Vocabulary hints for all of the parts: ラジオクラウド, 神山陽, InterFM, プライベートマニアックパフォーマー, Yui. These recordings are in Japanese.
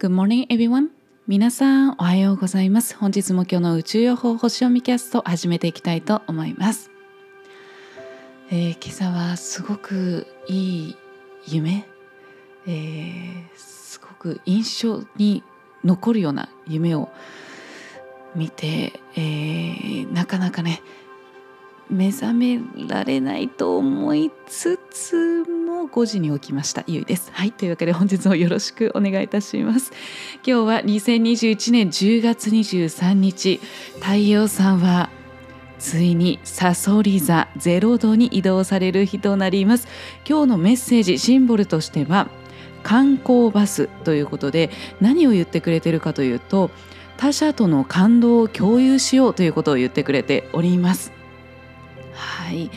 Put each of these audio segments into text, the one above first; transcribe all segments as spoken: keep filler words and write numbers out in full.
Good morning, everyone. 皆さん、おはようございます。本日も今日の宇宙予報星読みキャストを始めていきたいと思います。えー、今朝はすごくいい夢、えー、すごく印象に残るような夢を見て、えー、なかなかね、目覚められないと思いつつもごじに起きました。ゆいです。はい、というわけで本日もよろしくお願いいたします。今日はにせんにじゅういちねんじゅうがつにじゅうさんにち、太陽さんはついにさそり座ゼロどに移動される日となります。今日のメッセージ、シンボルとしては観光バスということで、何を言ってくれているかというと、他者との感動を共有しようということを言ってくれております。はい、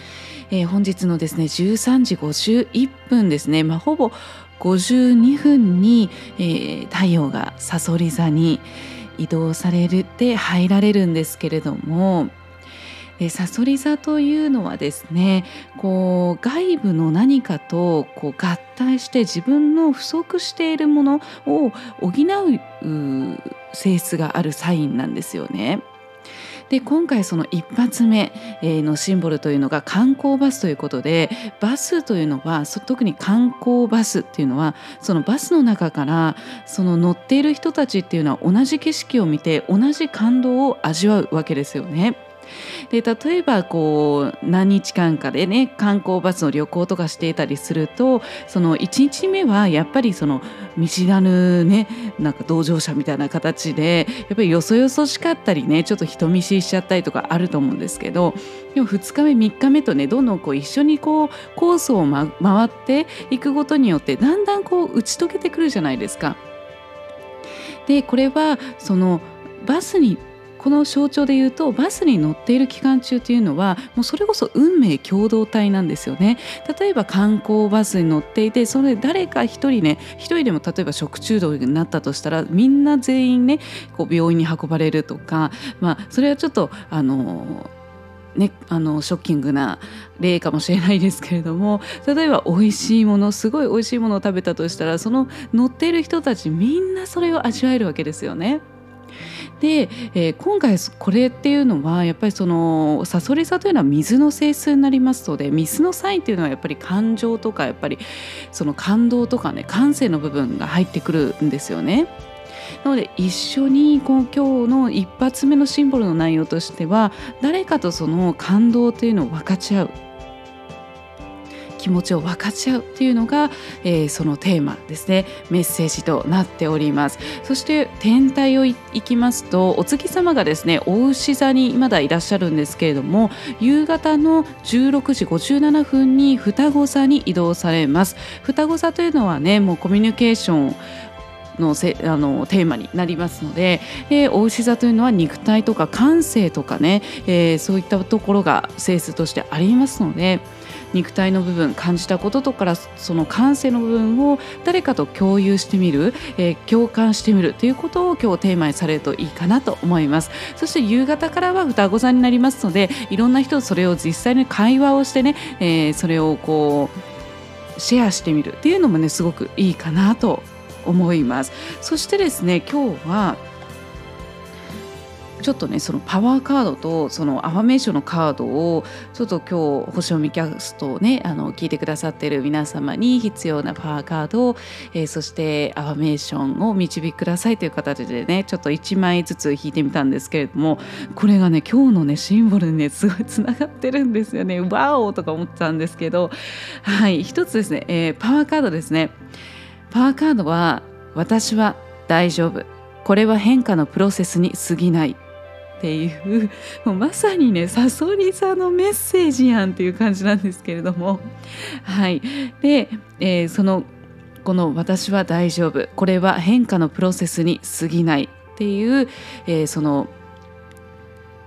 えー、本日のですねじゅうさんじごじゅういっぷんですね、まあ、ほぼごじゅうにふんに、えー、太陽がさそり座に移動されて入られるんですけれども、さそり座というのはですね、こう外部の何かとこう合体して自分の不足しているものを補う性質があるサインなんですよね。で、今回その一発目のシンボルというのが観光バスということで、バスというのは特に観光バスっていうのは、そのバスの中からその乗っている人たちっていうのは同じ景色を見て同じ感動を味わうわけですよね。で、例えばこう何日間かでね、観光バスの旅行とかしていたりすると、そのいちにちめはやっぱりその見知らぬね、なんか同乗者みたいな形でやっぱりよそよそしかったりね、ちょっと人見知りしちゃったりとかあると思うんですけど、でもふつかめみっかめとね、どんどんこう一緒にこうコースを、ま、回っていくことによってだんだんこう打ち解けてくるじゃないですか。で、これはそのバスに、この象徴で言うとバスに乗っている期間中というのはもうそれこそ運命共同体なんですよね。例えば観光バスに乗っていて、それで誰か一人ね、一人でも例えば食中毒になったとしたら、みんな全員ねこう病院に運ばれるとか、まあそれはちょっとあのね、あのショッキングな例かもしれないですけれども、例えば美味しいもの、すごい美味しいものを食べたとしたら、その乗っている人たちみんなそれを味わえるわけですよね。で、えー、今回これっていうのはやっぱりそのさそり座というのは水の性質になりますので、水のサインというのはやっぱり感情とかやっぱりその感動とかね、感性の部分が入ってくるんですよね。なので一緒にこう今日の一発目のシンボルの内容としては、誰かとその感動というのを分かち合う、気持ちを分かち合うっていうのが、えー、そのテーマですね、メッセージとなっております。そして天体を い, いきますと、お月様がですねお牛座にまだいらっしゃるんですけれども、夕方のじゅうろくじごじゅうななふんに双子座に移動されます。双子座というのはね、もうコミュニケーションのせあのテーマになりますので、えー、お牛座というのは肉体とか感性とかね、えー、そういったところが性質としてありますので、肉体の部分、感じたこととかその感性の部分を誰かと共有してみる、えー、共感してみるということを今日テーマにされるといいかなと思います。そして夕方からは双子座になりますので、いろんな人とそれを実際に会話をしてね、えー、それをこうシェアしてみるっていうのもね、すごくいいかなと思います。そしてですね、今日はちょっとね、そのパワーカードとそのアファメーションのカードをちょっと今日星読みキャストをね、あの聞いてくださっている皆様に必要なパワーカードを、えー、そしてアファメーションを導きくださいという形でね、ちょっといちまいずつ引いてみたんですけれども、これがね今日のねシンボルにねすごいつながってるんですよね。ワオとか思ってたんですけど、はい、一つですね、えー、パワーカードですね。パワーカードは私は大丈夫、これは変化のプロセスに過ぎないっていう、もうまさにねさそり座のメッセージやんっていう感じなんですけれども、はいで、えー、そのこの私は大丈夫、これは変化のプロセスに過ぎないっていう、えー、その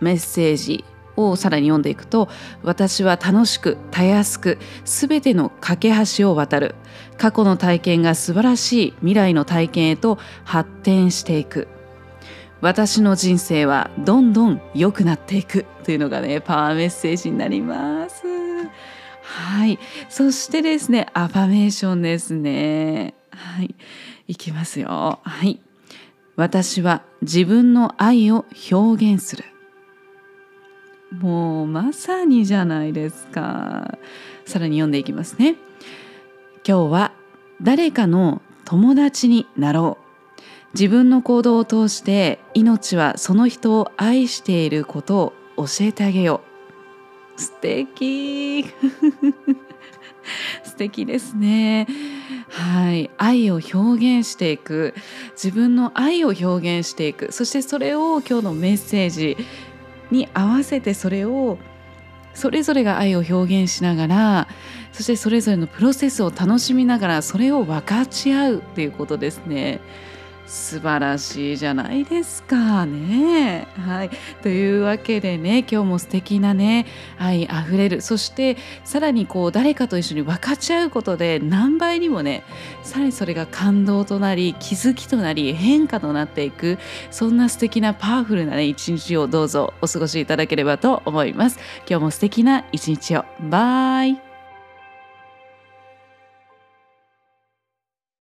メッセージをさらに読んでいくと、私は楽しくたやすくすべての架け橋を渡る、過去の体験が素晴らしい未来の体験へと発展していく、私の人生はどんどん良くなっていくというのがねパワーメッセージになります。はい、そしてですねアファメーションですね。はい、いきますよ。はい。私は自分の愛を表現する。もうまさにじゃないですか。さらに読んでいきますね。今日は誰かの友達になろう。自分の行動を通して命はその人を愛していることを教えてあげよう。素敵素敵ですね。はい、愛を表現していく、自分の愛を表現していく、そしてそれを今日のメッセージに合わせてそれをそれぞれが愛を表現しながら、そしてそれぞれのプロセスを楽しみながらそれを分かち合うっていうことですね。素晴らしいじゃないですかね。はい、というわけでね、今日も素敵なね、愛あふれる、そしてさらにこう誰かと一緒に分かち合うことで何倍にもね、さらにそれが感動となり気づきとなり変化となっていく、そんな素敵なパワフルなね一日をどうぞお過ごしいただければと思います。今日も素敵な一日を。バイ。